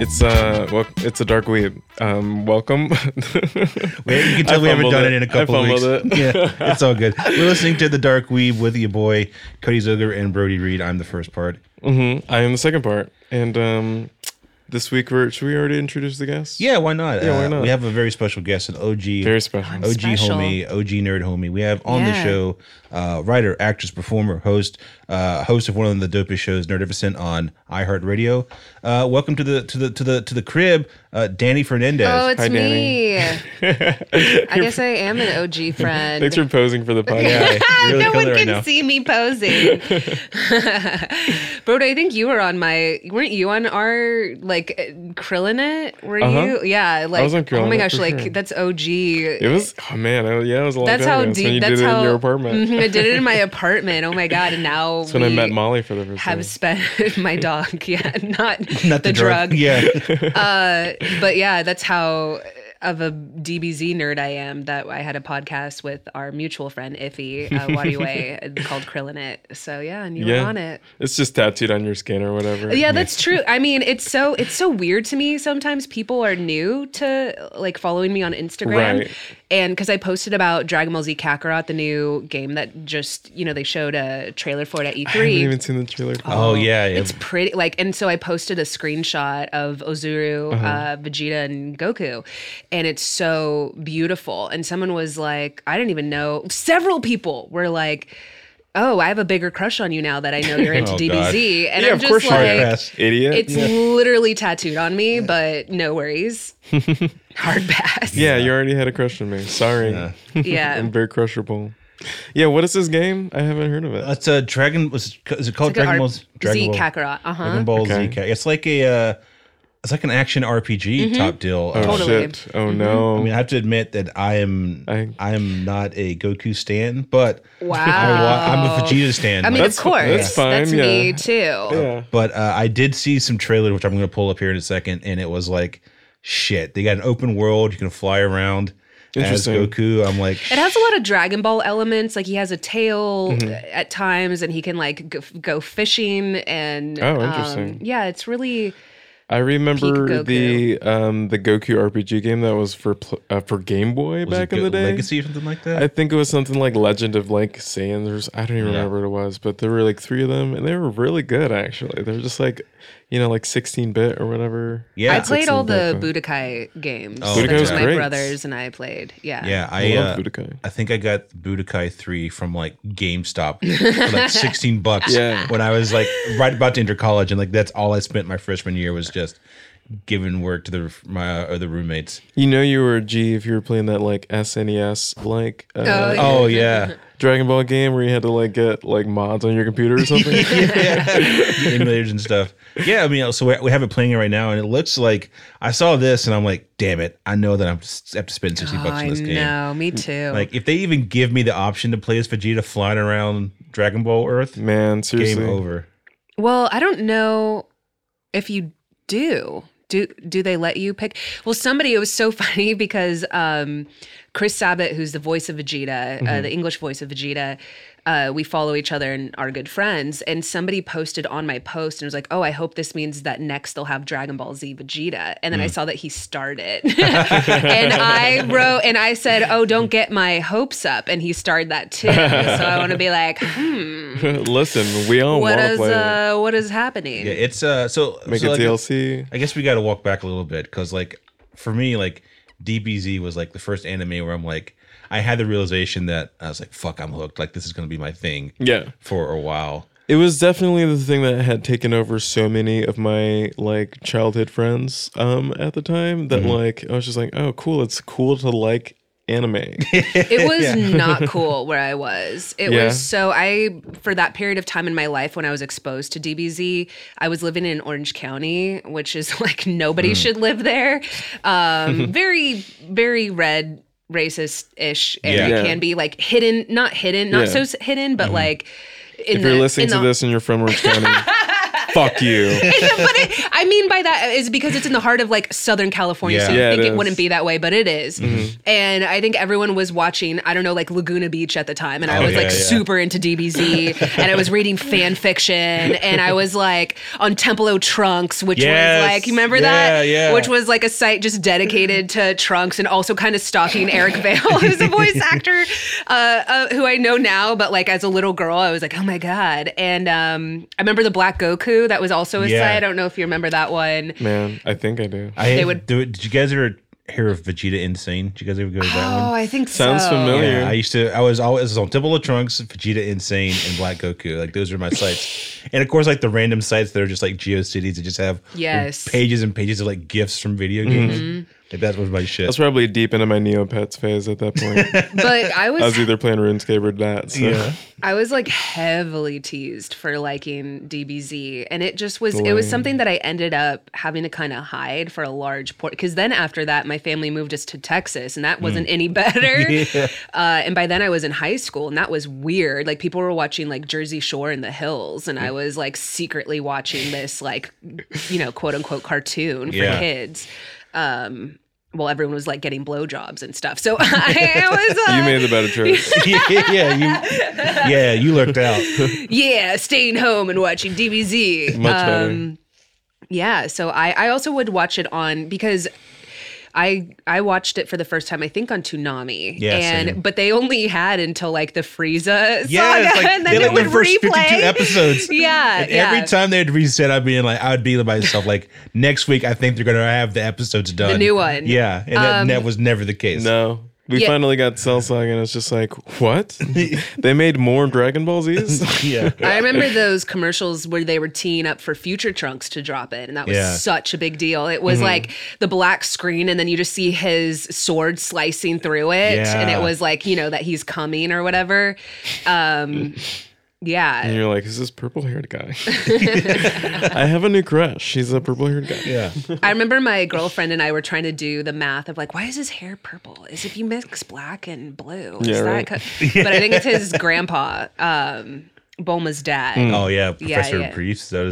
It's a dark weeb. Welcome. Wait, you can tell we haven't done it in a couple of weeks. Yeah, it's all good. We're listening to The Dark Weeb with your boy Cody Zuger and Brody Reed. I'm the first part. Mm-hmm. I am the second part. And this week, should we already introduce the guest? Yeah, why not? Yeah, why not? We have a very special guest, an OG, very special. OG special. Homie, OG nerd homie. We have on the show writer, actress, performer, host of one of the dopest shows, Nerdificent, on iHeartRadio. Welcome to the crib, Danny Fernandez. Oh, it's me. I guess I am an OG friend. Thanks for posing for the podcast. Really no one can see me posing. Brody, I think you were on weren't you on our Krillin It? Were you? Yeah, I was on Krillin. Oh my gosh, sure. That's OG. It was. Oh man, it was a long time ago. That's how deep. In your apartment. Mm-hmm, I did it in my apartment. Oh my god, and now that's when I met Molly for the first time. Have spent my dog. Yeah, not the drug. Yeah. But yeah, that's how of a DBZ nerd I am, that I had a podcast with our mutual friend Iffy Wadiwe called Krillin It. So yeah, and you were on it. It's just tattooed on your skin or whatever. Yeah, that's true. I mean, it's so weird to me. Sometimes people are new to following me on Instagram. Right. And because I posted about Dragon Ball Z Kakarot, the new game that just, they showed a trailer for it at E3. I haven't even seen the trailer. Oh, yeah. It's pretty. And so I posted a screenshot of Ozuru, Vegeta, and Goku. And it's so beautiful. And someone was like, I didn't even know. Several people were like, oh, I have a bigger crush on you now that I know you're into DBZ. God. And I'm just idiot. It's literally tattooed on me, but no worries. Hard pass. Yeah, you already had a crush on me. Sorry. Yeah. I'm very crushable. Yeah, what is this game? I haven't heard of it. It's a Dragon. Is it called Dragon Ball Z Kakarot? Dragon Ball Z Kakarot. It's like an action RPG top deal. Oh, totally. Shit. Oh, no. I mean, I have to admit that I am not a Goku stan, but I'm a Vegeta stan. I mean, of course. That's fine. That's me, too. Yeah. But I did see some trailer, which I'm going to pull up here in a second, and it was like, shit, they got an open world. You can fly around. Interesting. As Goku, I'm like... It has a lot of Dragon Ball elements. He has a tail at times, and he can, go fishing. And, oh, interesting. Yeah, it's really... I remember the Goku RPG game that was for Game Boy back in the day. Legacy or something like that? I think it was something like Legend of Saiyans. I don't even remember what it was, but there were 3 of them, and they were really good, actually. They were just 16-bit or whatever. Yeah, I played all the Budokai games. Oh, Budokai was great. My brothers and I played. Yeah, yeah. I love Budokai. I think I got Budokai 3 from GameStop for $16 when I was right about to enter college, and that's all I spent my freshman year was just giving work to my other roommates. You were a G if you were playing that SNES Dragon Ball game where you had to get mods on your computer or something. Emulators and stuff. Yeah, I mean, so we have it playing it right now, and it looks like I saw this, and I'm like, damn it! I know that I'm just have to spend $60 on this game. No, me too. If they even give me the option to play as Vegeta flying around Dragon Ball Earth, man, seriously, game over. Well, I don't know if you do they let you pick? Well, somebody, it was so funny because Chris Sabat, who's the voice of Vegeta, the English voice of Vegeta, we follow each other and are good friends. And somebody posted on my post and was like, oh, I hope this means that next they'll have Dragon Ball Z Vegeta. And then I saw that he started. And I wrote, and I said, oh, don't get my hopes up. And he starred that too. So I want to be listen, we all want to play what is happening? Yeah, it's DLC. I guess we got to walk back a little bit because for me, DBZ was the first anime where I'm I had the realization that I was fuck, I'm hooked. This is going to be my thing for a while. It was definitely the thing that had taken over so many of my childhood friends at the time that I was just oh, cool. It's cool to anime. It was not cool where I was. It was so for that period of time in my life when I was exposed to DBZ, I was living in Orange County, which is nobody should live there. Very, very red, racist-ish area can be hidden, not so hidden, but if you're listening to this and you're from Orange County... fuck you. I mean by that is because it's in the heart of like Southern California, so you think it wouldn't be that way, but it is. Mm-hmm. And I think everyone was watching, I don't know, like Laguna Beach at the time, and I was super into DBZ, and I was reading fan fiction, and I was like on Tempo Trunks, which was like, you remember that? Yeah. Which was like a site just dedicated to Trunks and also kind of stalking Eric Vale, who's a voice actor who I know now, but like as a little girl, I was like, oh my God. And I remember the Black Goku, that was also a site. I don't know if you remember that one. Man, I think I do. Did you guys ever hear of Vegeta Insane? Did you guys ever go to that one? Oh, I think so. Sounds familiar. Yeah, I was on Temple of Trunks, Vegeta Insane, and Black Goku. Like those were my sites. And of course, like the random sites that are just like GeoCities that just have pages and pages of like gifs from video games. Mm-hmm. Like that was my shit. That's probably deep into my Neopets phase at that point. But I was either playing RuneScape or that. So. Yeah. I was like heavily teased for liking DBZ, and it just was. Boy. It was something that I ended up having to kind of hide for a large portion. Because then after that, my family moved us to Texas, and that wasn't any better. And by then, I was in high school, and that was weird. Like people were watching like Jersey Shore and The Hills, and I was like secretly watching this like, you know, quote unquote cartoon for kids. Well, everyone was like getting blowjobs and stuff. So I was. You made the better choice. You looked out. Staying home and watching DBZ. Much better. Yeah, so I also would watch it on because I watched it for the first time I think on Toonami. Yeah, but they only had until like the Frieza saga, like, and then they would replay 52 episodes. Yeah, and every time they'd reset, I would be to myself like, next week I think they're gonna have the episodes done, the new one. Yeah, and that was never the case. No. We finally got Cell Saga, and it's just like, what? They made more Dragon Ball Z's? I remember those commercials where they were teeing up for future Trunks to drop it, and that was such a big deal. It was like the black screen, and then you just see his sword slicing through it, and it was like, you know, that he's coming or whatever. Yeah. And you're like, is this purple-haired guy? I have a new crush. He's a purple-haired guy. Yeah. I remember my girlfriend and I were trying to do the math of like, why is his hair purple? Is if you mix black and blue? Is But I think it's his grandpa, Bulma's dad. Oh, yeah. Professor Priest. That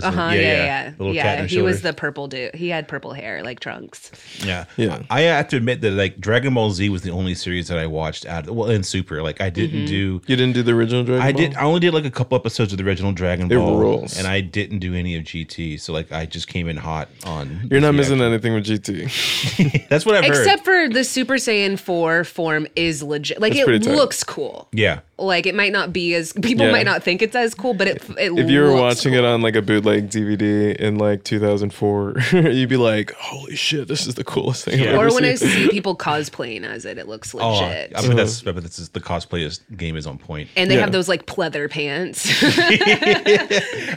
is He was the purple dude. He had purple hair like Trunks. Yeah. I have to admit that like Dragon Ball Z was the only series that I watched in Super. Like I didn't do. You didn't do the original Dragon Ball? I only did like a couple episodes of the original Dragon Ball. It rules. And I didn't do any of GT. So like I just came in hot on. You're not missing anything with GT. That's what I've heard. Except for the Super Saiyan 4 form is legit. Like it looks cool. Yeah. Like it might not be as people might not think it's as cool, but it if you were watching it on like a bootleg DVD in like 2004, you'd be like, "Holy shit, this is the coolest thing." I've ever seen. I see people cosplaying as it looks legit. I mean, that's the cosplay game is on point, and they have those like pleather pants. I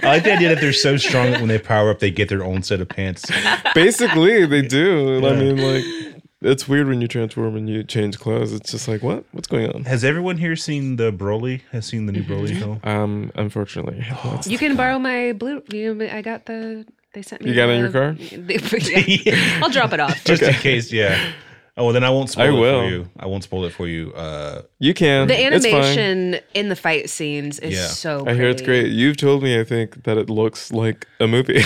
like the idea that they're so strong that when they power up, they get their own set of pants. Basically, they do. Yeah. I mean, like. It's weird when you transform and you change clothes. It's just like, what? What's going on? Has everyone here seen the Broly? Has seen the new Broly film? Unfortunately. Oh, you can borrow my blue. I got the. They sent me. You got it in your car? I'll drop it off. Just in case, Oh, well, then I won't spoil it for you. I won't spoil it for you. You can. The animation in the fight scenes is so great. I hear it's great. You've told me, I think, that it looks like a movie.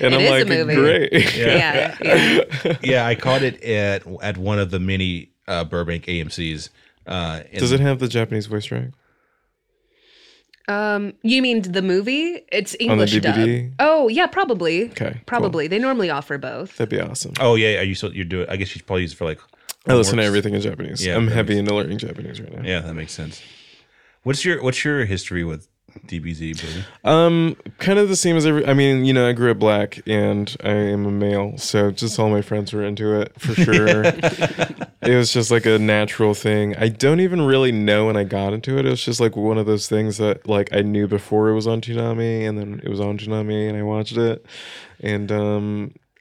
And I'm like, great. I caught it at one of the many Burbank AMCs. Does it have the Japanese voice track? You mean the movie? It's English dub. Oh yeah, probably. Okay, probably. Cool. They normally offer both. That'd be awesome. Oh yeah, you do it. I guess you should probably use it for like. I listen to everything in Japanese. Yeah, I'm heavy into learning Japanese right now. Yeah, that makes sense. What's your history with DBZ, baby? Kind of the same as every. I mean, you know, I grew up black and I am a male, so just all my friends were into it for sure. It was just like a natural thing. I don't even really know when I got into it. It was just like one of those things that like I knew before it was on Toonami, and then it was on Toonami, and I watched it, and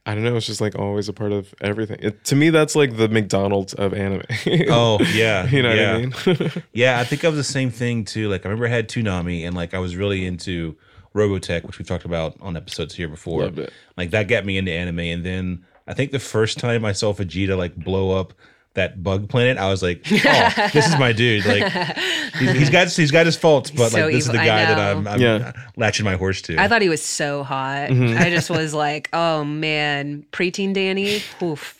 I don't know. It's just like always a part of everything. To me, that's like the McDonald's of anime. Oh, yeah. You know what I mean? Yeah, I think I was the same thing too. Like I remember I had Toonami and like I was really into Robotech, which we've talked about on episodes here before. Loved it. Like that got me into anime. And then I think the first time I saw Vegeta like blow up that bug planet, I was like, oh, this is my dude. Like, he's got his faults, but so like, this evil. Is the guy that I'm latching my horse to. I thought he was so hot. Mm-hmm. I just was like, oh man, preteen Danny. Oof.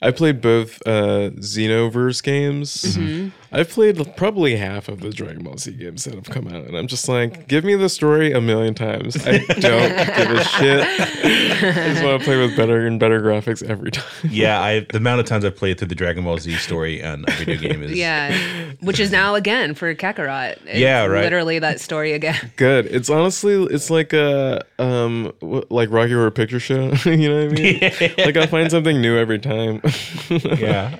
I played both Xenoverse games. Mm-hmm. I've played probably half of the Dragon Ball Z games that have come out, and I'm just like, give me the story a million times. I don't give a shit. I just want to play with better and better graphics every time. Yeah, the amount of times I've played through the Dragon Ball Z story on a video game is... Yeah, which is now again for Kakarot. It's literally that story again. Good. It's honestly, it's like a like Rocky Horror Picture Show, you know what I mean? Yeah. Like I find something new every time. Yeah,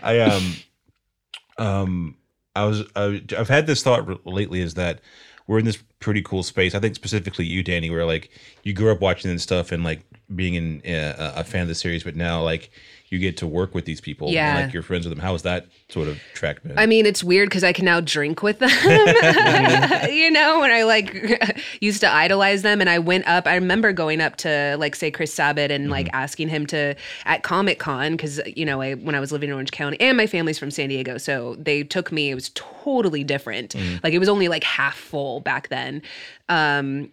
I've had this thought lately, is that we're in this pretty cool space. I think specifically you, Danny, where like you grew up watching this stuff and like being in a fan of the series, but now like you get to work with these people and like you're friends with them. How has that sort of track been? I mean, it's weird because I can now drink with them. You know, when I like used to idolize them, and I remember going up to like, say, Chris Sabat and like asking him to at Comic Con, because, you know, when I was living in Orange County, and my family's from San Diego, so they took me. It was totally different. Mm-hmm. Like it was only like half full back then. And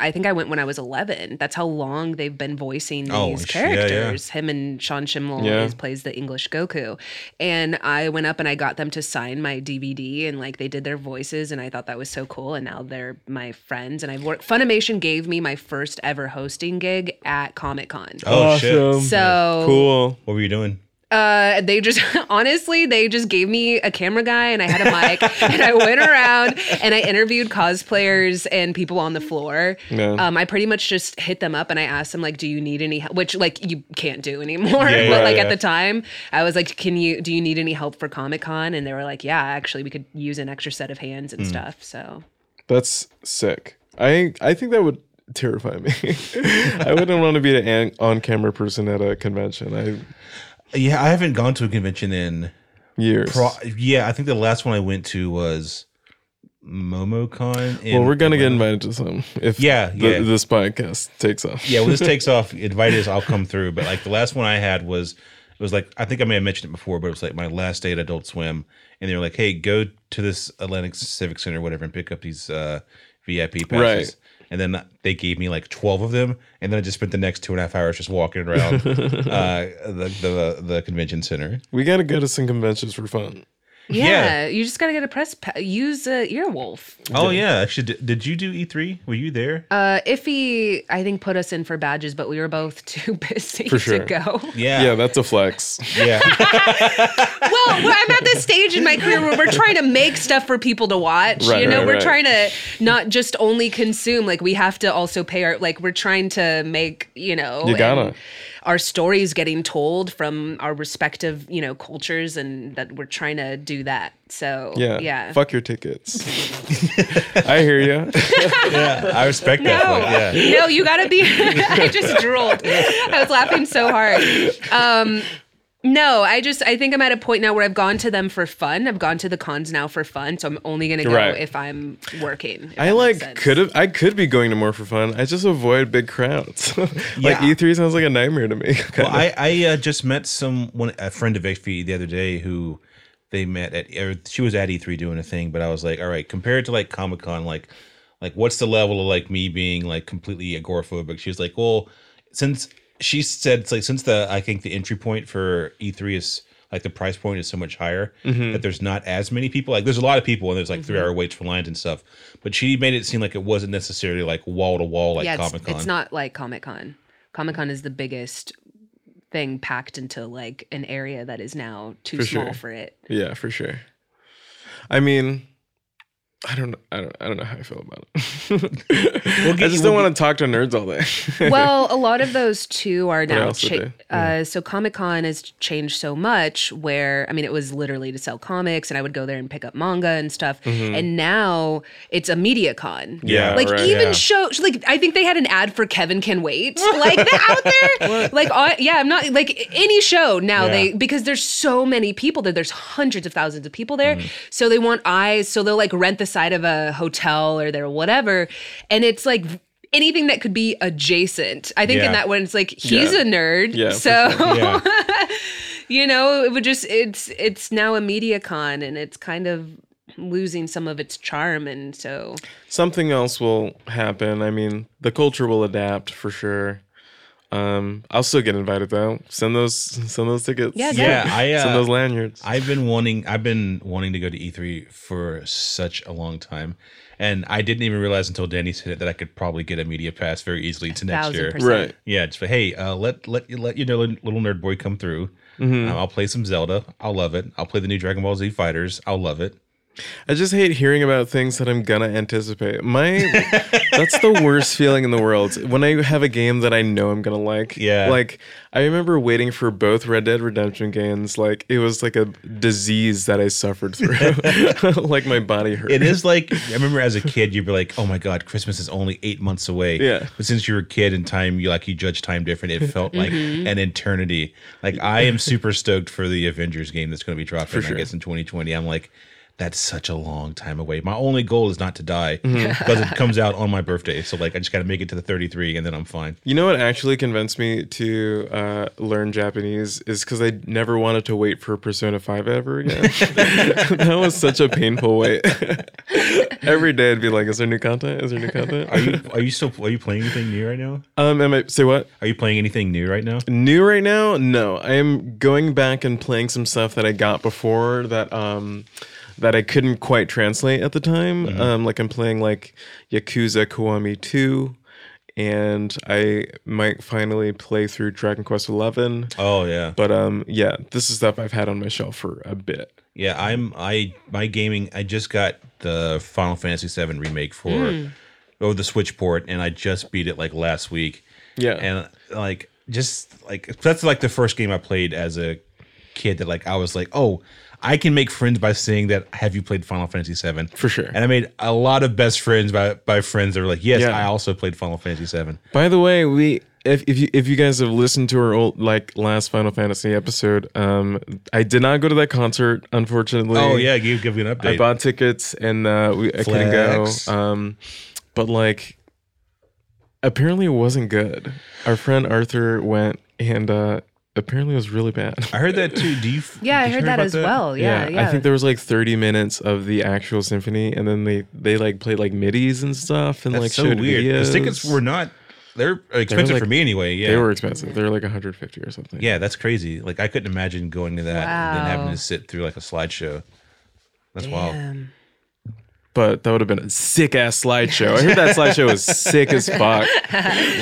I think I went when I was 11. That's how long they've been voicing these characters. Yeah, yeah. Him and Sean Shimel always plays the English Goku. And I went up and I got them to sign my DVD, and like they did their voices, and I thought that was so cool. And now they're my friends, and I've worked. Funimation gave me my first ever hosting gig at Comic Con. Oh, awesome. So cool. What were you doing? They just gave me a camera guy, and I had a mic, and I went around and I interviewed cosplayers and people on the floor. Yeah. I pretty much just hit them up and I asked them like, do you need any help? Which like you can't do anymore. Yeah, but at the time I was like, do you need any help for Comic-Con? And they were like, yeah, actually we could use an extra set of hands and stuff. So that's sick. I think that would terrify me. I wouldn't want to be an on-camera person at a convention. Yeah, I haven't gone to a convention in years. I think the last one I went to was MomoCon. Well, we're going to get invited to some if this podcast takes off. Yeah, when this takes off, invite us, I'll come through. But like the last one I had was, it was like, I think I may have mentioned it before, but it was like my last day at Adult Swim. And they were like, hey, go to this Atlantic Civic Center or whatever and pick up these VIP passes. Right. And then they gave me like 12 of them, and then I just spent the next 2.5 hours just walking around the convention center. We gotta go to some conventions for fun. Yeah, you just gotta get a use Earwolf. Oh yeah, actually, did you do E3? Were you there? Iffy, I think, put us in for badges, but we were both too busy to go. Yeah, that's a flex. Yeah. Well, I'm at this stage in my career where we're trying to make stuff for people to watch. Right, you know, we're trying to not just only consume. Like we have to also pay our. Like we're trying to make. You know. You gotta. Our stories getting told from our respective, you know, cultures, and that we're trying to do that. So, yeah. Fuck your tickets. I hear you. Yeah, I respect that point. Yeah. No, you gotta be... I just drooled. I was laughing so hard. No, I think I'm at a point now where I've gone to them for fun. I've gone to the cons now for fun, so I'm only going to go if I'm working. I could be going to more for fun. I just avoid big crowds. E3 sounds like a nightmare to me. Well, I just met a friend of Iffy the other day who they met she was at E3 doing a thing, but I was like, all right, compared to like Comic-Con, like what's the level of like me being like completely agoraphobic? She was like, well, she said, it's like, since I think the entry point for E3 is like the price point is so much higher that there's not as many people. Like there's a lot of people and there's like 3-hour waits for lines and stuff. But she made it seem like it wasn't necessarily like wall to wall like Comic-Con. It's not like Comic-Con. Comic-Con is the biggest thing packed into like an area that is now too small for it. Yeah, for sure. I mean, I don't know how I feel about it. I just don't want to talk to nerds all day. Well, a lot of those too are now. So Comic-Con has changed so much. Where I mean, it was literally to sell comics, and I would go there and pick up manga and stuff. Mm-hmm. And now it's a media con. Yeah, like shows. Like I think they had an ad for Kevin Can Wait. Like they're out there. What? Like I'm not like any show now. Yeah. Because there's so many people there. There's hundreds of thousands of people there. Mm-hmm. So they want eyes. So they'll like rent the side of a hotel or their whatever, and it's like anything that could be adjacent. I think in that one it's like he's a nerd, so You know, it would just, it's now a media con and it's kind of losing some of its charm. And so something else will happen. I mean, the culture will adapt for sure. I'll still get invited though. Send those tickets. Yeah. Send those lanyards. I've been wanting to go to E3 for such a long time, and I didn't even realize until Danny said it that I could probably get a media pass very easily to next year. Right? Yeah. Just hey, let you know, little nerd boy come through. Mm-hmm. I'll play some Zelda. I'll love it. I'll play the new Dragon Ball Z Fighters. I'll love it. I just hate hearing about things that I'm gonna anticipate. That's the worst feeling in the world, when I have a game that I know I'm gonna like. Yeah. Like, I remember waiting for both Red Dead Redemption games. Like, it was like a disease that I suffered through. Like, my body hurt. It is like, I remember as a kid, you'd be like, oh my God, Christmas is only 8 months away. Yeah. But since you were a kid in time, you judge time different. It felt like an eternity. Like, I am super stoked for the Avengers game that's going to be dropping, I guess, in 2020. I'm like, that's such a long time away. My only goal is not to die because it comes out on my birthday. So, like, I just got to make it to the 33 and then I'm fine. You know what actually convinced me to learn Japanese is because I never wanted to wait for Persona 5 ever again. That was such a painful wait. Every day I'd be like, is there new content? Are you playing anything new right now? Are you playing anything new right now? New right now? No. I am going back and playing some stuff that I got before that I couldn't quite translate at the time. Mm-hmm. Like, I'm playing like Yakuza Kiwami 2, and I might finally play through Dragon Quest XI. Oh yeah. But yeah, this is stuff I've had on my shelf for a bit. Yeah, my gaming. I just got the Final Fantasy VII remake for the Switch port, and I just beat it like last week. Yeah, and that's like the first game I played as a kid that like I was like, oh, I can make friends by saying that, have you played Final Fantasy VII? For sure. And I made a lot of best friends by friends that were like, yes, yeah, I also played Final Fantasy VII. By the way, if you guys have listened to our old last Final Fantasy episode, I did not go to that concert, unfortunately. Oh yeah, you give me an update. I bought tickets and I couldn't go. But like, apparently it wasn't good. Our friend Arthur went and apparently it was really bad. I heard that too. I heard that as well. Yeah. I think there was like 30 minutes of the actual symphony, and then they like played like midis and stuff, and that's like so showed weird videos. The tickets were not. They're expensive for me anyway. Yeah, they were expensive. They were like $150 or something. Yeah, that's crazy. Like, I couldn't imagine going to that and then having to sit through like a slideshow. That's wild. But that would have been a sick-ass slideshow. I heard that slideshow was sick as fuck.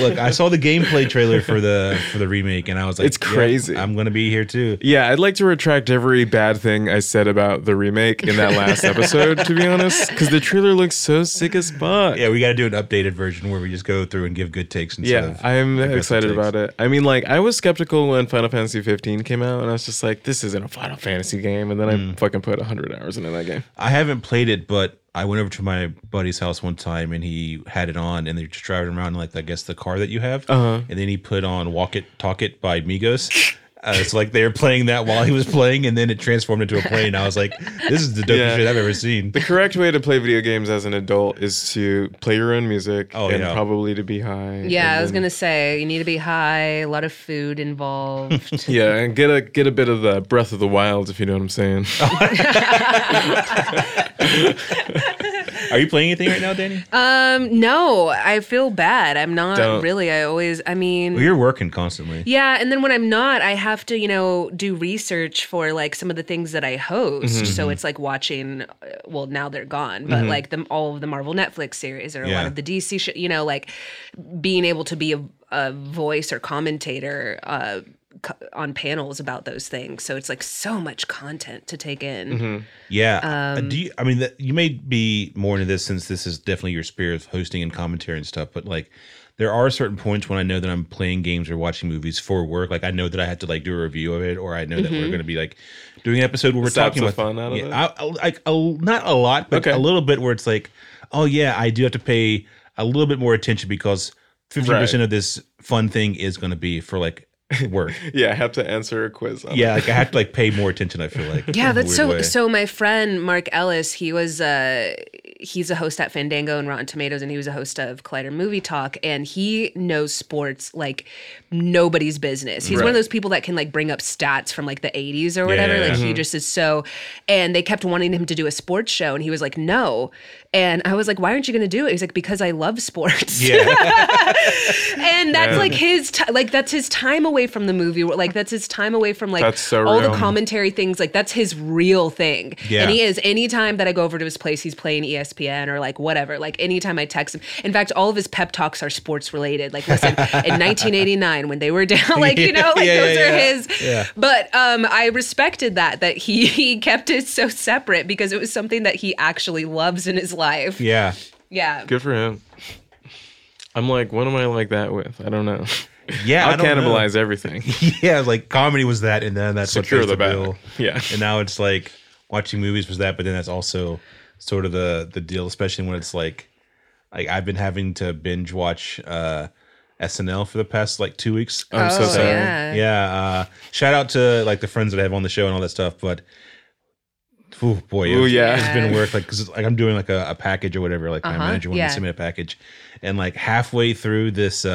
Look, I saw the gameplay trailer for the remake, and I was like, it's crazy. Yeah, I'm going to be here, too. Yeah, I'd like to retract every bad thing I said about the remake in that last episode, to be honest, because the trailer looks so sick as fuck. Yeah, we got to do an updated version where we just go through and give good takes instead of... Yeah, I'm excited about it. I mean, like, I was skeptical when Final Fantasy 15 came out, and I was just like, this isn't a Final Fantasy game, and then I fucking put 100 hours into that game. I haven't played it, but... I went over to my buddy's house one time and he had it on, and they're just driving around in, like, I guess the car that you have. Uh-huh. And then he put on Walk It, Talk It by Migos. It's like they were playing that while he was playing, and then it transformed into a plane. I was like, this is the dopest shit I've ever seen. The correct way to play video games as an adult is to play your own music and probably to be high. Yeah, I was going to say, you need to be high, a lot of food involved. Yeah, and get a bit of the Breath of the Wild, if you know what I'm saying. Are you playing anything right now, Danny? No, I feel bad. I'm not really. You're working constantly. Yeah, and then when I'm not, I have to, do research for like some of the things that I host. Mm-hmm. So it's like watching. Well, now they're gone, but like all of the Marvel Netflix series or a lot of the DC shit. Like being able to be a voice or commentator on panels about those things, so it's like so much content to take in. Mm-hmm. Yeah, you may be more into this since this is definitely your spirit of hosting and commentary and stuff. But like, there are certain points when I know that I'm playing games or watching movies for work. Like, I know that I have to like do a review of it, or I know that we're going to be like doing an episode where we're talking about fun out of it. Not a lot, but a little bit where it's like, oh yeah, I do have to pay a little bit more attention because 50% of this fun thing is going to be for like work. Yeah, I have to answer a quiz on it. Like, I have to like pay more attention, I feel like. Yeah, that's so my friend Mark Ellis, he was he's a host at Fandango and Rotten Tomatoes, and he was a host of Collider Movie Talk, and he knows sports like nobody's business. He's right. one of those people that can like bring up stats from like the 80s or whatever. Yeah. Like mm-hmm. he just is so, and they kept wanting him to do a sports show, and he was like, no. And I was like, why aren't you going to do it? He's like, because I love sports. Yeah. And that's yeah. like his, like that's his time away from the movie. Like that's his time away from like so all real. The commentary things. Like that's his real thing. Yeah. And he is, anytime that I go over to his place, he's playing ESPN or like whatever. Like anytime I text him. In fact, all of his pep talks are sports related. Like listen, in 1989 when they were down, like, you know, like yeah, those yeah, are yeah. his. Yeah. But I respected that he kept it so separate because it was something that he actually loves in his life. Yeah. Yeah. Good for him. I'm like, what am I like that with? I don't know. Yeah, I'll cannibalize everything. Yeah, like comedy was that, and then that's secure the bill. Yeah, and now it's like watching movies was that, but then that's also sort of the deal, especially when it's like I've been having to binge watch SNL for the past like 2 weeks. I'm so sorry. Yeah. Shout out to like the friends that I have on the show and all that stuff, but oh boy, it's been work. Like, cause like I'm doing like a package or whatever. Like my manager wanted to send me a package, and like halfway through this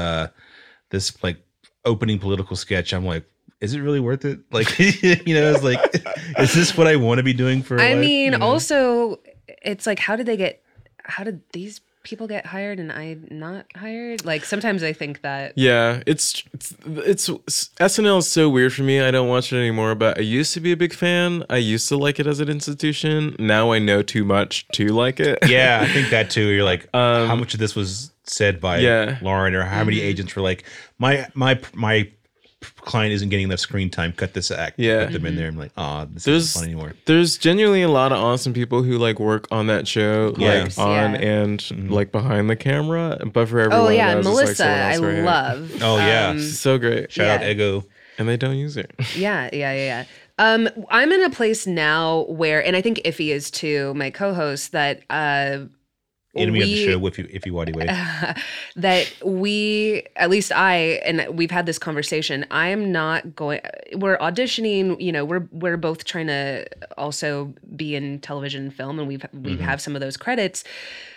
like opening political sketch, I'm like, is it really worth it? Like, you know, it's like, is this what I want to be doing for? I life? Mean, you know? Also, it's like, how did these people get hired and I'm not hired? Like, sometimes I think that. Yeah, it's SNL is so weird for me. I don't watch it anymore, but I used to be a big fan. I used to like it as an institution. Now I know too much to like it. Yeah, I think that too. You're like, how much of this was said by Lauren, or how many agents were like, my client isn't getting enough screen time, cut this act, put them in there. I'm like, this isn't fun anymore. There's genuinely a lot of awesome people who like work on that show, like on and like behind the camera, but for everyone else, Melissa, like, I love. Oh yeah, so great. Shout out Ego, and they don't use it. Yeah. I'm in a place now where, and I think Iffy is too, my co-host, that enemy of the show with Iffy Wadiwe. That we, at least I, and we've had this conversation, I am not going, we're auditioning, you know, we're both trying to also be in television and film, and we have some of those credits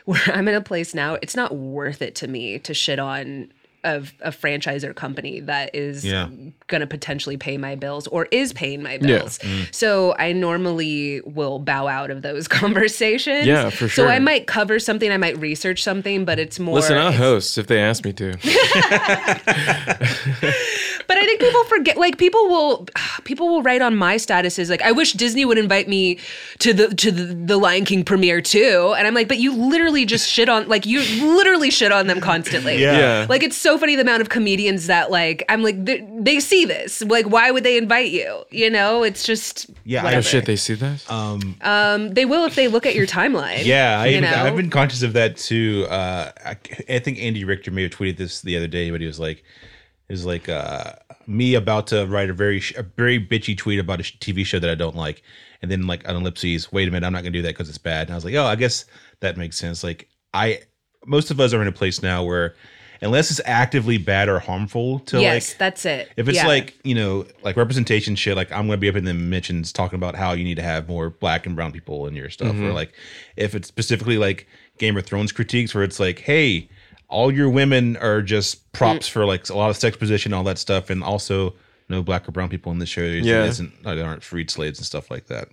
where I'm in a place now, it's not worth it to me to shit on a franchise or company that is going to potentially pay my bills or is paying my bills. Yeah. Mm. So I normally will bow out of those conversations. Yeah, for sure. So I might cover something, I might research something, but it's more... Listen, I'll host if they ask me to. But I think people forget, like people will write on my statuses, like, I wish Disney would invite me to the Lion King premiere too. And I'm like, but you literally just shit on, like you literally shit on them constantly. Yeah. Like it's so funny the amount of comedians that like, I'm like, they see this. Like, why would they invite you? You know, it's just, yeah. Oh shit, they see this? They will if they look at your timeline. Yeah, I've been conscious of that too. I think Andy Richter may have tweeted this the other day, but he was like, me about to write a very bitchy tweet about a TV show that I don't like, and then like an ellipses. Wait a minute, I'm not gonna do that because it's bad. And I was like, oh, I guess that makes sense. Like most of us are in a place now where, unless it's actively bad or harmful to that's it. If it's like, you know, like representation shit, like I'm gonna be up in the mentions talking about how you need to have more black and brown people in your stuff, or like if it's specifically like Game of Thrones critiques where it's like, hey, all your women are just props for like a lot of sex position, all that stuff, and also no black or brown people in the show. They aren't freed slaves and stuff like that.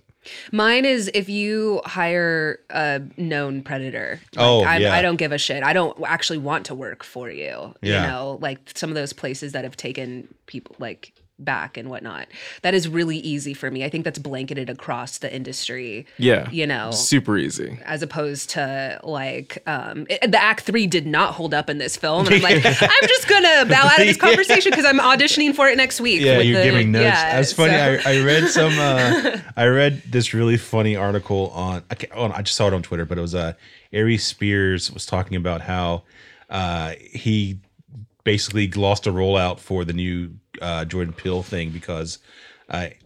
Mine is if you hire a known predator. Like, I don't give a shit. I don't actually want to work for you. Yeah. You know, like some of those places that have taken people like back and whatnot. That is really easy for me. I think that's blanketed across the industry. Yeah. You know. Super easy. As opposed to like, the act 3 did not hold up in this film. And I'm like, I'm just going to bow out of this conversation because I'm auditioning for it next week. Yeah, you're giving notes. Yeah, that's funny. So. I read I read this really funny article I just saw it on Twitter, but it was Ari Spears was talking about how he basically lost a rollout for the new Jordan Peele thing because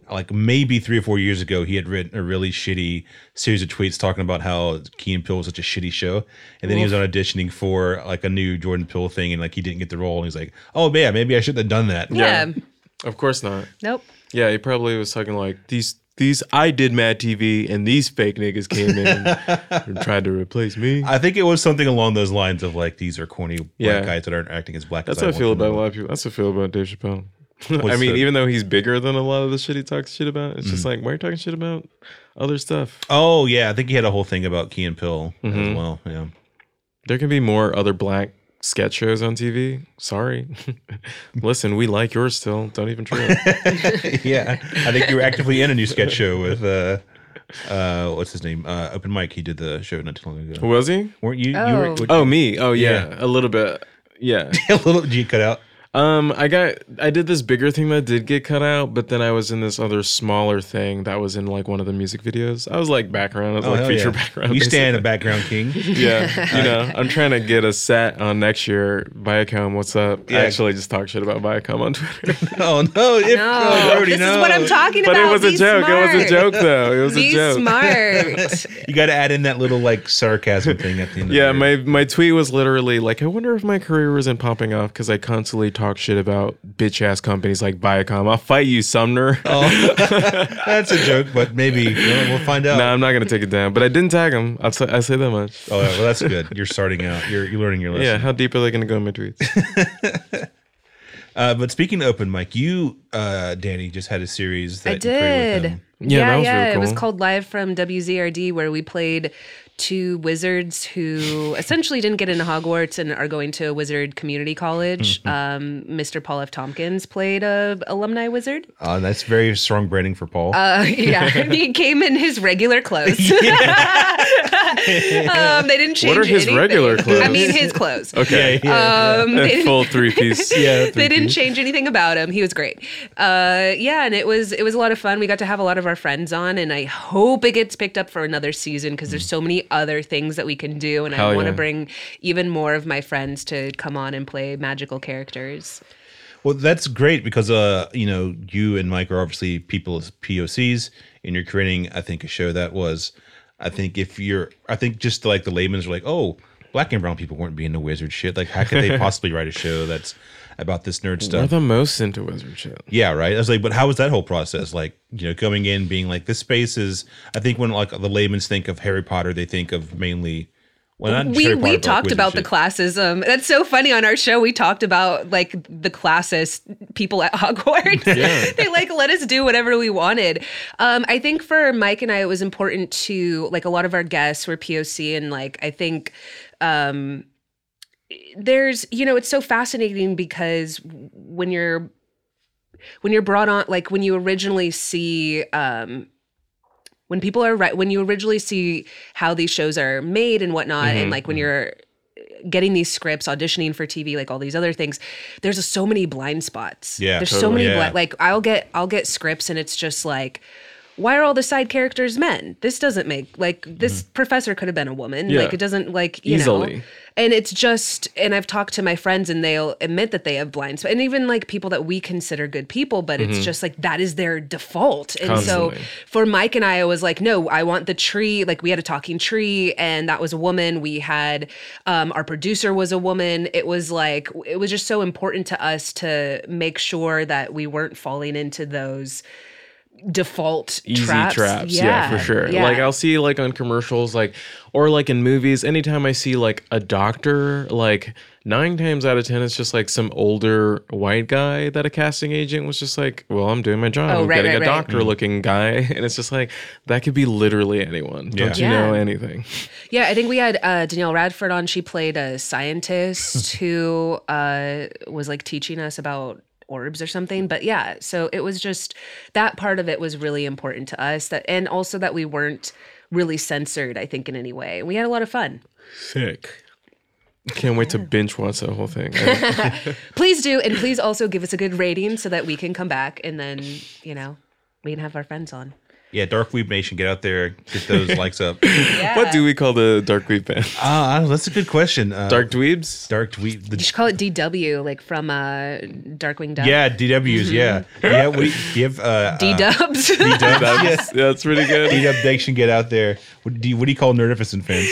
like maybe 3 or 4 years ago he had written a really shitty series of tweets talking about how Key & Peele was such a shitty show, and then he was auditioning for like a new Jordan Peele thing, and like he didn't get the role, and he's like, oh yeah, maybe I shouldn't have done that. Of course not. Nope. Yeah, he probably was talking like, these these I did Mad TV and these fake niggas came in and tried to replace me. I think it was something along those lines of like, these are corny black guys that aren't acting as black. That's how I feel about a lot of people. That's how I feel about Dave Chappelle. I mean, even though he's bigger than a lot of the shit he talks shit about, it's just like, why are you talking shit about other stuff? Oh, yeah. I think he had a whole thing about Key and Peele as well. Yeah. There can be more other black sketch shows on TV. Sorry. Listen, we like yours still. Don't even try it. Yeah. I think you were actively in a new sketch show with, what's his name? Open Mike. He did the show not too long ago. Was he? Weren't you? Me. Oh, yeah. A little bit. Yeah. A little G cut out. I did this bigger thing that did get cut out, but then I was in this other smaller thing that was in like one of the music videos. I was like background, background. You stand a background king. Yeah, you know, I'm trying to get a set on next year. Viacom, what's up? Yeah. I actually just talked shit about Viacom on Twitter. This is what I'm talking about. But it was a joke. Smart. It was a joke though. It was a joke. Smart. You got to add in that little like sarcasm thing at the end. Yeah, my tweet was literally like, I wonder if my career wasn't popping off because I constantly talk shit about bitch ass companies like Viacom. I'll fight you, Sumner. Oh, that's a joke, but maybe we'll find out. No, I'm not gonna take it down. But I didn't tag him. I say that much. Oh, well, that's good. You're starting out. You're learning your lesson. Yeah. How deep are they gonna go in my tweets? But speaking of open mic, you, Danny, just had a series that I did. You with him. Yeah, really cool. It was called Live from WZRD, where we played two wizards who essentially didn't get into Hogwarts and are going to a wizard community college. Mr. Paul F. Tompkins played an alumni wizard. That's very strong branding for Paul. He came in his regular clothes. They didn't change anything. What are his regular clothes? I mean, his clothes. Okay. Full three-piece. They didn't change anything about him. He was great. And it was a lot of fun. We got to have a lot of our friends on, and I hope it gets picked up for another season because there's so many other things that we can do, and I want to bring even more of my friends to come on and play magical characters. Well, that's great because you and Mike are obviously people as POCs, and you're creating, I think, a show that was, I think just like the layman's are like, oh, black and brown people weren't being the wizard shit. Like, how could they possibly write a show that's about this nerd stuff? We're the most into wizard shit. Yeah, right. I was like, but how was that whole process? Like, coming in, being like, this space is. I think when like the layman's think of Harry Potter, they think of mainly. Well, we talked about the classism. That's so funny. On our show, we talked about like the classist people at Hogwarts. Yeah. They like let us do whatever we wanted. I think for Mike and I, it was important to like a lot of our guests were POC, and like I think there's it's so fascinating because when you're brought on, like when you originally see. When you originally see how these shows are made and whatnot, and like when you're getting these scripts, auditioning for TV, like all these other things, there's so many blind spots. Yeah, there's so many. Yeah. Like I'll get scripts, and it's just like, why are all the side characters men? This doesn't make like this professor could have been a woman. Yeah. Like it doesn't like easily. And it's just, and I've talked to my friends and they'll admit that they have blind spots, and even like people that we consider good people, but it's just like that is their default. And so for Mike and I was like, no, I want the tree. Like we had a talking tree, and that was a woman. We had our producer was a woman. It was just so important to us to make sure that we weren't falling into those default easy traps. Yeah, for sure. Yeah. Like I'll see like on commercials, like or like in movies, anytime I see like a doctor, like 9 times out of 10 it's just like some older white guy that a casting agent was just like, well, I'm doing my job. I'm getting a doctor looking guy. And it's just like, that could be literally anyone. Yeah. Don't you know anything? Yeah, I think we had Danielle Radford on. She played a scientist who was like teaching us about orbs or something. But yeah, so it was just that part of it was really important to us, that and also that we weren't really censored, I think, in any way. We had a lot of fun. Sick. Can't wait to binge watch that whole thing. Please do, and please also give us a good rating so that we can come back and then, we can have our friends on. Yeah, Dark Weeb Nation, get out there, get those likes up. Yeah. What do we call the Dark Weeb band? That's a good question. Dark Dweebs? Dark Dweeb. You should call it DW, like from Darkwing Duck. Yeah, DWs, yeah, we give... D-dubs. D-dubs, yes. Yeah, that's pretty good. D-dub Nation, get out there. What do you call Nerdificent fans?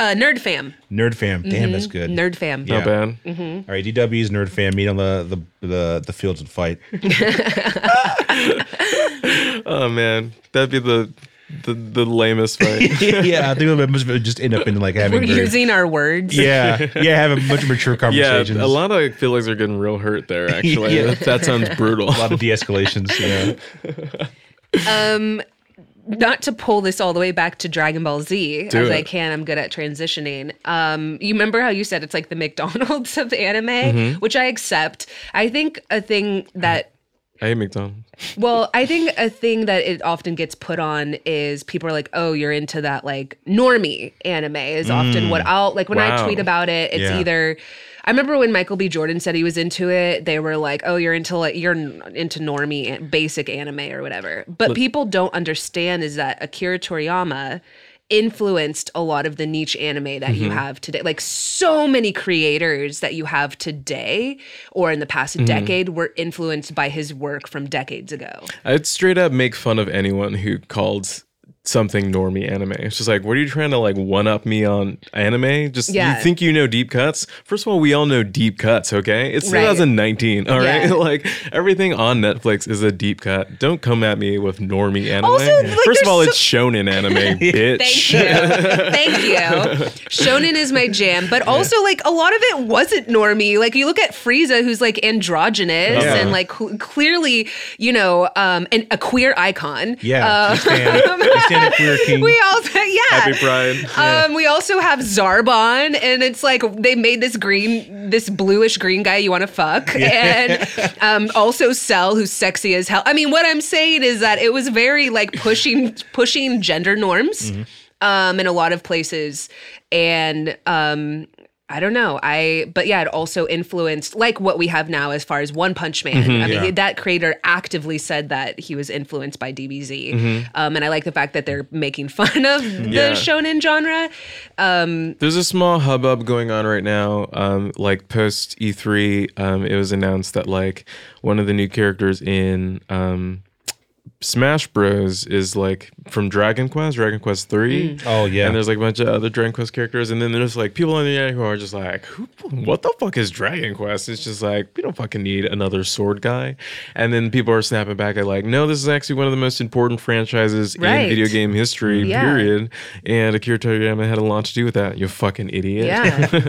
Nerd Fam. Nerd Fam. Damn, that's good. Nerd Fam. Yeah. Not bad. Mm-hmm. All right, DW's Nerd Fam. Meet on the fields and fight. Oh man, that'd be the lamest fight. Yeah, I think we would just end up in like having. We're using our words. Yeah, having much mature conversations. Yeah, a lot of feelings are getting real hurt there. Actually, yeah. That sounds brutal. A lot of de-escalations. Yeah. Not to pull this all the way back to Dragon Ball Z I can. I'm good at transitioning. You remember how you said it's like the McDonald's of anime, mm-hmm. which I accept. I think a thing that. I hate McDonald's. Well, I think a thing that it often gets put on is people are like, oh, you're into that like normie anime is often what I'll like when I tweet about it. It's either I remember when Michael B. Jordan said he was into it, they were like, oh, you're into normie basic anime or whatever. But people don't understand is that Akira Toriyama influenced a lot of the niche anime that mm-hmm. you have today. Like so many creators that you have today or in the past mm-hmm. decade were influenced by his work from decades ago. I'd straight up make fun of anyone who called something normie anime. It's just like, what are you trying to like one-up me on anime? Just you think you know deep cuts? First of all, we all know deep cuts, okay? It's 2019, all right? Like everything on Netflix is a deep cut. Don't come at me with normie anime. Also, like, first of all, it's shonen anime, bitch. Thank you. Shonen is my jam, but also like a lot of it wasn't normie. Like you look at Frieza, who's like androgynous and like clearly, you know, a queer icon. Yeah. We also, Happy Pride. We also have Zarbon, and it's like they made this bluish green guy you want to fuck, and also Cell, who's sexy as hell. I mean, what I'm saying is that it was very like pushing gender norms in a lot of places, and I don't know. It also influenced like what we have now as far as One Punch Man. Mm-hmm, I mean, that creator actively said that he was influenced by DBZ. Mm-hmm. And I like the fact that they're making fun of the shonen genre. There's a small hubbub going on right now. Like post E3, it was announced that like one of the new characters in Smash Bros is like from Dragon Quest 3. Oh yeah. And there's like a bunch of other Dragon Quest characters, and then there's like people on the internet who are just like, what the fuck is Dragon Quest? It's just like, we don't fucking need another sword guy. And then people are snapping back at like, no, this is actually one of the most important franchises in video game history, period. And Akira Toriyama had a lot to do with that, you fucking idiot. Yeah.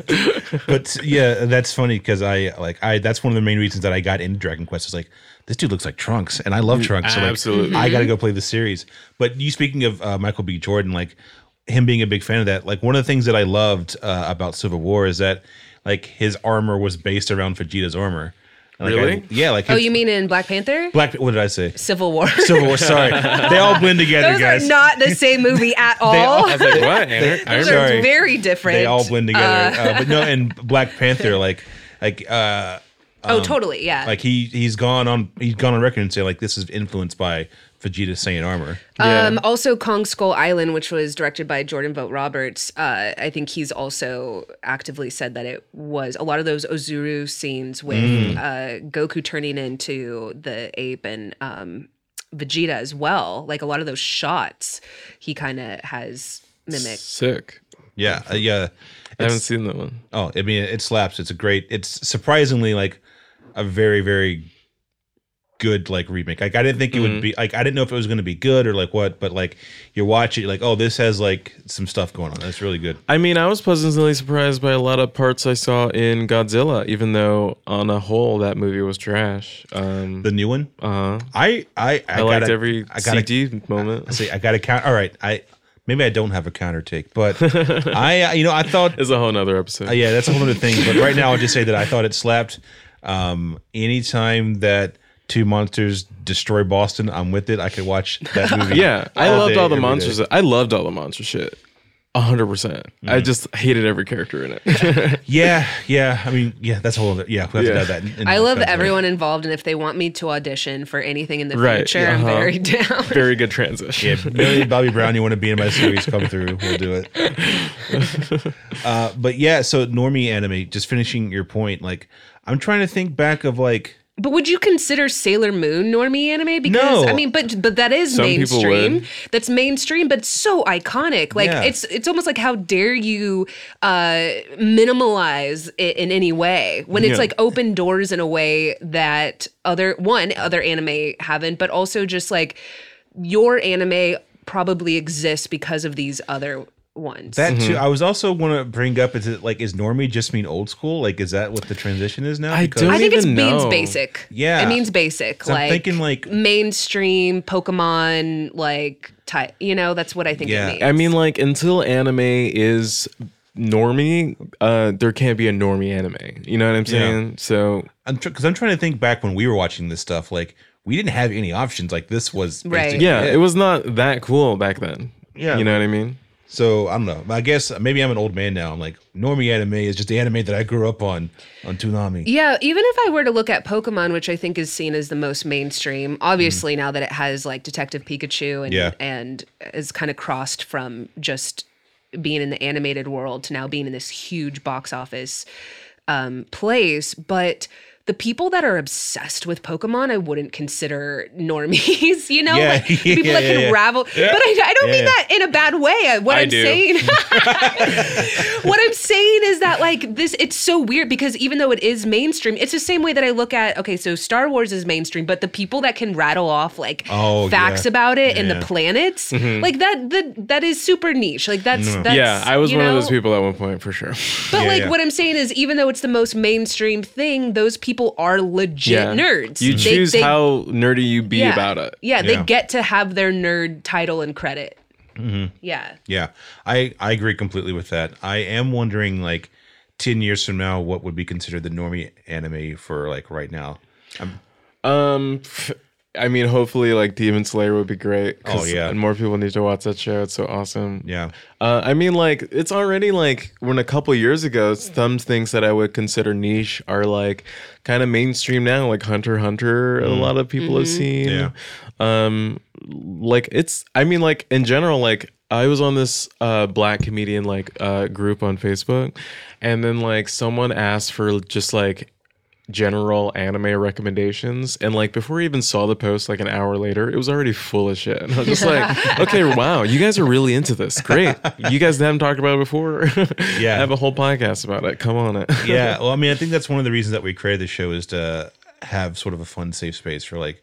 But yeah, that's funny because I that's one of the main reasons that I got into Dragon Quest is like, this dude looks like Trunks, and I love Trunks. So like, absolutely, I got to go play the series. But you speaking of Michael B. Jordan, like him being a big fan of that, like one of the things that I loved about Civil War is that like his armor was based around Vegeta's armor. Like, really? Like you mean in Black Panther? What did I say? Civil War. Sorry, they all blend together. Those guys are not the same movie at all. I was like, what? Those are very different. They all blend together. But no, in Black Panther, like. Totally, yeah. Like he's gone on record and say like this is influenced by Vegeta Insane armor. Also, Kong Skull Island, which was directed by Jordan Vogt Roberts, I think he's also actively said that it was a lot of those Ozuru scenes with Goku turning into the ape and Vegeta as well. Like a lot of those shots, he kind of has mimicked. Sick. Yeah, yeah. I haven't seen that one. Oh, I mean, it slaps. It's surprisingly like a very, very good like remake. Like I didn't think it would be like I didn't know if it was going to be good or like what, but like you watch it, you're like, oh, this has like some stuff going on. That's really good. I mean, I was pleasantly surprised by a lot of parts I saw in Godzilla, even though on a whole that movie was trash. The new one. I liked every CD moment. I got to count. All right, Maybe I don't have a counter take, but I thought it's a whole nother episode. Yeah, that's a whole other thing. But right now, I'll just say that I thought it slapped. Anytime that two monsters destroy Boston, I'm with it. I could watch that movie. Yeah, I loved all the monster shit. 100%. I just hated every character in it. Yeah. I mean, that's a whole other. Yeah, we have to have that. I love everyone involved, and if they want me to audition for anything in the future, I'm very down. Very good transition. Yeah, Millie Bobby Brown, you want to be in my series? Come through. We'll do it. But yeah, so normie anime. Just finishing your point, like I'm trying to think back of like. But would you consider Sailor Moon normie anime? Because no. I mean, but that is some mainstream. That's mainstream, but so iconic. Like it's almost like how dare you minimalize it in any way when it's like open doors in a way that other anime haven't, but also just like your anime probably exists because of these other ones. That too. I was also want to bring up, is it like, is normie just mean old school? Like, is that what the transition is now? I think it means basic. Yeah, it means basic. Like, I'm thinking like mainstream Pokemon, like type. You know, that's what I think it means. I mean, like, until anime is normie, there can't be a normie anime. You know what I'm saying? Yeah. So, because I'm trying to think back when we were watching this stuff, like we didn't have any options. Like this was right. Yeah, it was not that cool back then. Yeah, you know what I mean. So, I don't know. I guess maybe I'm an old man now. I'm like, normie anime is just the anime that I grew up on Toonami. Yeah, even if I were to look at Pokemon, which I think is seen as the most mainstream, obviously now that it has like Detective Pikachu and is kind of crossed from just being in the animated world to now being in this huge box office place. But the people that are obsessed with Pokemon, I wouldn't consider normies, you know? Yeah, like, the people that can ravel. Yeah, but I don't mean that in a bad way. What I'm saying is that, like, this, it's so weird because even though it is mainstream, it's the same way that I look at, okay, so Star Wars is mainstream, but the people that can rattle off, like, facts about it and the planets, like, that is super niche. Like, that's yeah, I was one of those people at one point, for sure. But, what I'm saying is, even though it's the most mainstream thing, those people are legit nerds. You choose how nerdy you be about it. Yeah, they get to have their nerd title and credit. Mm-hmm. Yeah. Yeah, I agree completely with that. I am wondering, like, 10 years from now, what would be considered the normie anime for, like, right now? I mean, hopefully, like, Demon Slayer would be great. Oh, yeah. And more people need to watch that show. It's so awesome. Yeah. I mean, like, it's already, like, when a couple years ago, some things that I would consider niche are, like, kind of mainstream now. Like, Hunter x Hunter, a lot of people have seen. Yeah. Like, it's, I mean, like, in general, like, I was on this black comedian, like, group on Facebook. And then, like, someone asked for just, like, general anime recommendations, and like before I even saw the post, like an hour later, it was already full of shit. And I was just like, okay, wow, you guys are really into this. Great. You guys haven't talked about it before. I have a whole podcast about it. Come on it. Yeah. Well, I mean, I think that's one of the reasons that we created this show, is to have sort of a fun, safe space for like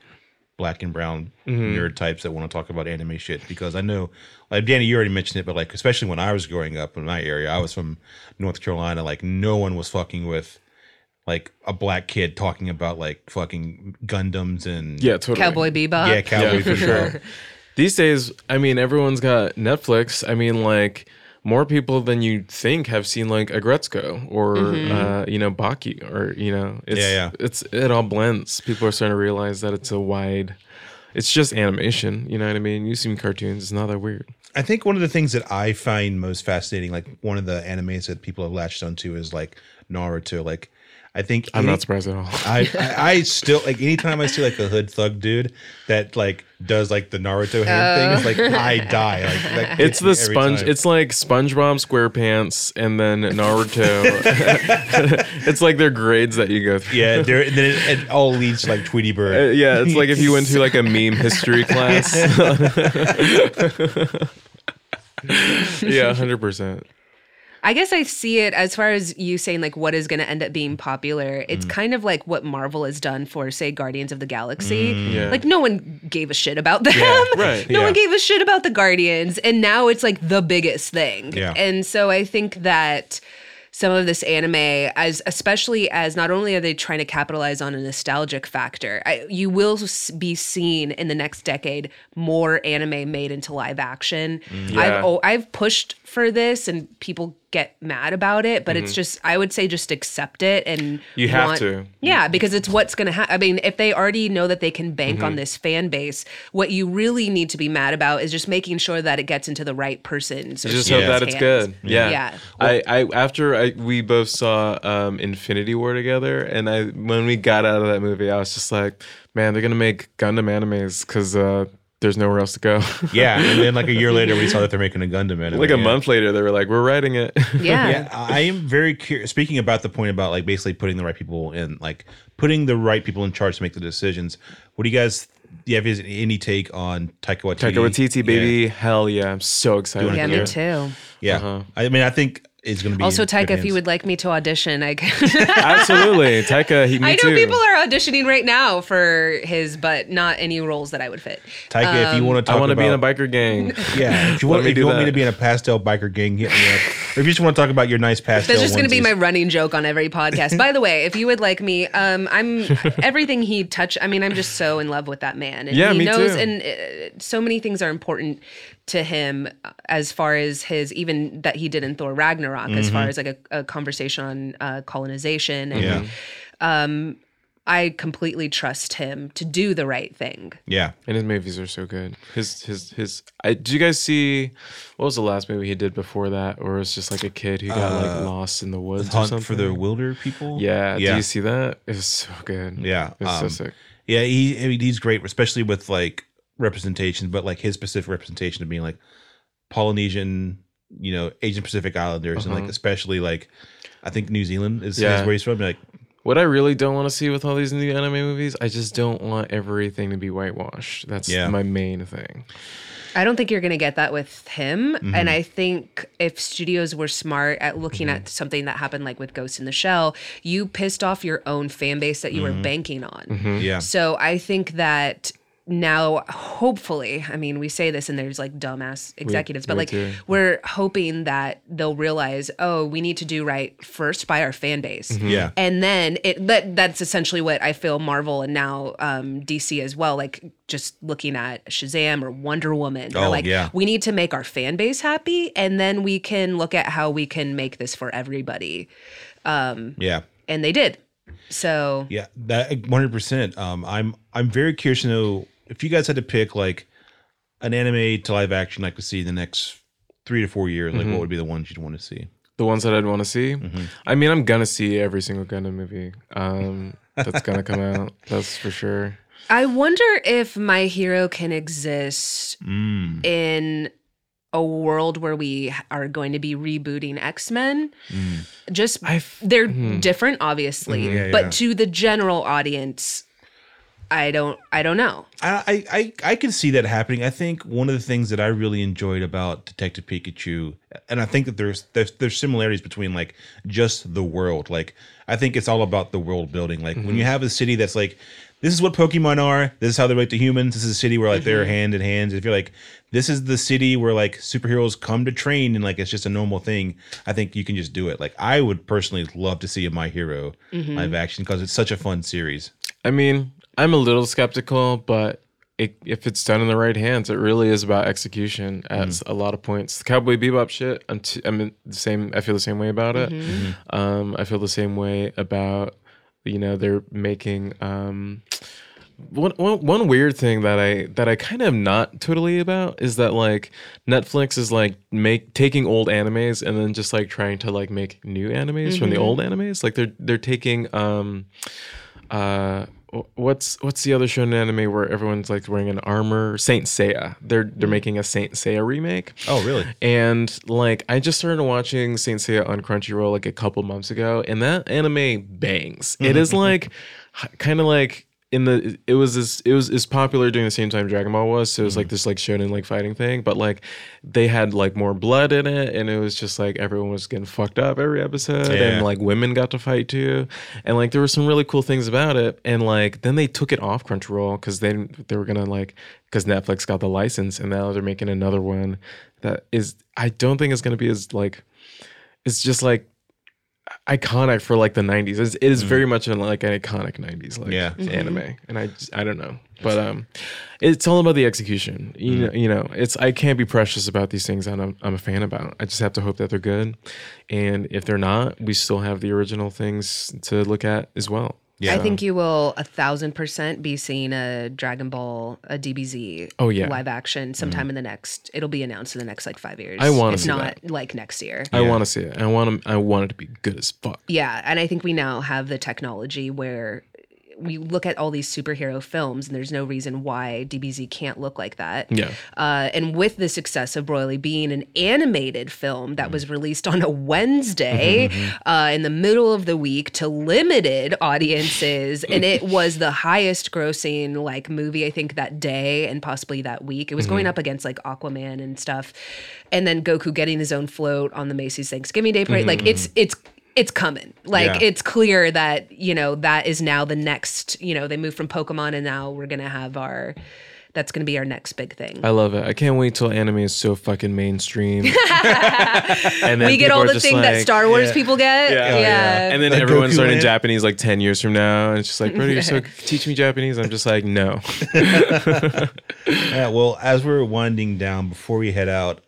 black and brown nerd types that want to talk about anime shit. Because I know, like, Danny, you already mentioned it, but like, especially when I was growing up in my area, I was from North Carolina, like, no one was fucking with like a black kid talking about like fucking Gundams and Cowboy Bebop. Yeah, Cowboy for sure. These days, I mean, everyone's got Netflix. I mean, like, more people than you think have seen like Agretzko or you know, Baki, or you know, it's it all blends. People are starting to realize that it's a wide, it's just animation, you know what I mean? You've seen cartoons, it's not that weird. I think one of the things that I find most fascinating, like one of the animes that people have latched onto is like Naruto. Like, I think I'm not surprised at all. I still, like, anytime I see like a hood thug dude that like does like the Naruto hand thing, it's like I die. Like it's the sponge. Time. It's like SpongeBob SquarePants and then Naruto. It's like their grades that you go through. Yeah, and then it all leads to like Tweety Bird. Yeah, it's like if you went to like a meme history class. Yeah, 100%. I guess I see it as far as you saying, like, what is going to end up being popular. It's kind of like what Marvel has done for, say, Guardians of the Galaxy. Like, no one gave a shit about them. Yeah, right. No one gave a shit about the Guardians. And now it's, like, the biggest thing. Yeah. And so I think that some of this anime, especially as not only are they trying to capitalize on a nostalgic factor, you will be seeing in the next decade more anime made into live action. Yeah. I've pushed for this, and people get mad about it, but it's just, I would say just accept it, and you have to. Yeah, because it's what's going to happen. I mean, if they already know that they can bank on this fan base, what you really need to be mad about is just making sure that it gets into the right person. So just hope that it's good. Yeah. After we both saw Infinity War together, and when we got out of that movie, I was just like, man, they're going to make Gundam animes because there's nowhere else to go. Yeah, and then like a year later, we saw that they're making a Gundam anime. Like a month later, they were like, we're writing it. Yeah, I am very curious. Speaking about the point about like basically putting the right people in, like putting the right people in charge to make the decisions, what do you guys have any take on Taika Waititi? Taika Waititi, baby. Yeah. Hell yeah, I'm so excited. Yeah, me too. Yeah, I mean, I think is going to be also Taika. If you would like me to audition, I can. Absolutely, Taika. I know people are auditioning right now for his, but not any roles that I would fit. Taika, if you want to, I want to be in a biker gang. Yeah, if you want, me to be in a pastel biker gang, hit me up. Or if you just want to talk about your nice pastel, that's just going to be my running joke on every podcast. By the way, if you would like me, I'm everything he touched. I mean, I'm just so in love with that man. And he knows, too. And so many things are important to him, as far as his, even that he did in Thor Ragnarok, as far as like a conversation on colonization. And I completely trust him to do the right thing. Yeah. And his movies are so good. Did you guys see, what was the last movie he did before that? Or it's just like a kid who got like lost in the woods or something. For the Wilder People? Yeah. Do you see that? It was so good. Yeah. It's so sick. Yeah. He's great, especially with like representations, but like his specific representation of being like Polynesian, Asian Pacific Islanders, and like especially like I think New Zealand is where he's from. Like, what I really don't want to see with all these new anime movies, I just don't want everything to be whitewashed. That's my main thing. I don't think you're going to get that with him. Mm-hmm. And I think if studios were smart at looking at something that happened like with Ghost in the Shell, you pissed off your own fan base that you were banking on. Mm-hmm. Yeah. So I think that now, hopefully, I mean, we say this and there's like dumbass executives, we're hoping that they'll realize, oh, we need to do right first by our fan base. Mm-hmm. Yeah. And then that's essentially what I feel Marvel and now DC as well, like just looking at Shazam or Wonder Woman. We need to make our fan base happy, and then we can look at how we can make this for everybody. And they did. So yeah, that 100%. I'm very curious to know if you guys had to pick like an anime to live action like to see in the next 3 to 4 years, like what would be the ones you'd want to see? The ones that I'd want to see? Mm-hmm. I mean, I'm going to see every single Gundam movie that's going to come out. That's for sure. I wonder if My Hero can exist in a world where we are going to be rebooting X-Men. They're different, obviously, but to the general audience, I don't know. I can see that happening. I think one of the things that I really enjoyed about Detective Pikachu, and I think that there's similarities between like just the world. Like I think it's all about the world building. Like when you have a city that's like, this is what Pokemon are, this is how they relate to humans, this is a city where like they're hand in hand. If you're like, this is the city where like superheroes come to train and like it's just a normal thing, I think you can just do it. Like I would personally love to see a My Hero live action because it's such a fun series. I mean, I'm a little skeptical, but if it's done in the right hands, it really is about execution at a lot of points. The Cowboy Bebop shit, I feel the same way about it. Mm-hmm. I feel the same way about, they're making one weird thing that I kind of am not totally about is that like Netflix is like taking old animes and then just like trying to like make new animes from the old animes. Like they're taking What's the other shonen anime where everyone's like wearing an armor? Saint Seiya. They're making a Saint Seiya remake. Oh, really? And like I just started watching Saint Seiya on Crunchyroll like a couple months ago, and that anime bangs. It is like kind of like it was popular during the same time Dragon Ball was, so it was like this like shonen like fighting thing, but like they had like more blood in it, and it was just like everyone was getting fucked up every episode, and like women got to fight too, and like there were some really cool things about it, and like then they took it off Crunchyroll because they were gonna like, because Netflix got the license, and now they're making another one that is, I don't think it's gonna be as like, it's just like iconic for like the 90s. It is very much like an iconic 90s like anime, and I don't know, but it's all about the execution. You know it's, I can't be precious about these things I'm a fan about. I just have to hope that they're good, and if they're not, we still have the original things to look at as well. Yeah. I think you will 1,000% be seeing a Dragon Ball, a DBZ live action sometime in the next, it'll be announced in the next like 5 years. I want to see that. If not like next year. I want to see it. I want it to be good as fuck. Yeah. And I think we now have the technology where we look at all these superhero films and there's no reason why DBZ can't look like that. Yeah. And with the success of Broly being an animated film that was released on a Wednesday in the middle of the week to limited audiences, and it was the highest grossing like movie, I think, that day and possibly that week. It was going up against like Aquaman and stuff. And then Goku getting his own float on the Macy's Thanksgiving Day Parade. Like it's coming. Like it's clear that, you know, that is now the next, you know, they moved from Pokemon and now we're going to have our, that's going to be our next big thing. I love it. I can't wait till anime is so fucking mainstream. And then we get all the thing like, that Star Wars people get. And then like everyone's learning Japanese like 10 years from now. And it's just like, Brody, you're so teach me Japanese. I'm just like, no. Yeah, well, as we're winding down, before we head out,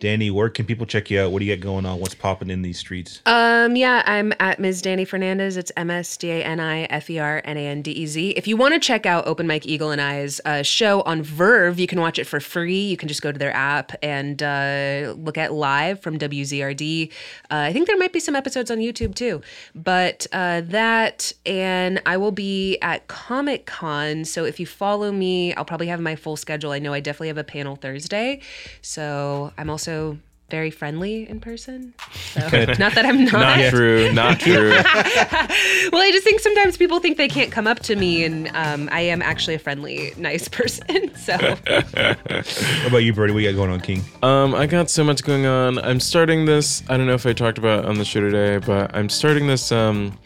Danny, where can people check you out? What do you got going on? What's popping in these streets? Yeah, I'm at Ms. Danny Fernandez. It's MsDaniFernandez. If you want to check out Open Mike Eagle and I's show on Verve, you can watch it for free. You can just go to their app and look at live from WZRD. I think there might be some episodes on YouTube too. But that, and I will be at Comic Con. So if you follow me, I'll probably have my full schedule. I know I definitely have a panel Thursday. So I'm also very friendly in person. So, not that I'm not. Not true. Well, I just think sometimes people think they can't come up to me, and I am actually a friendly, nice person. So. What about you, Brody? What you got going on, King? I got so much going on. I'm starting this, I don't know if I talked about on the show today, but I'm starting this, I'm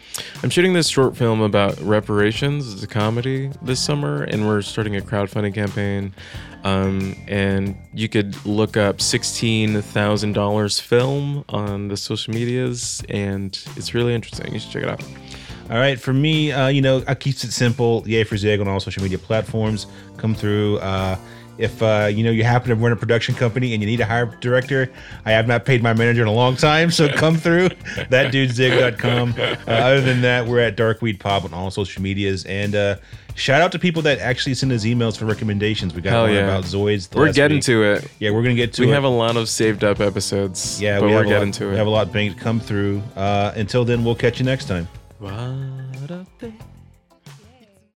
shooting this short film about reparations. It's a comedy this summer, and we're starting a crowdfunding campaign. And you could look up $16,000 film on the social medias, and it's really interesting. You should check it out. All right, for me, you know, I keeps it simple. Yay for Zeg on all social media platforms. Come through. If you know, you happen to run a production company and you need a hire director, I have not paid my manager in a long time, so come through. thatdudezig.com. Other than that, we're at Darkweed Pop on all social medias, and shout out to people that actually send us emails for recommendations. We got one about Zoids. We're getting to it. Yeah, we're going to get to it. We have a lot of saved up episodes. Yeah, but we're getting to it. We have a lot banked. Come through. Until then, we'll catch you next time. Right up there.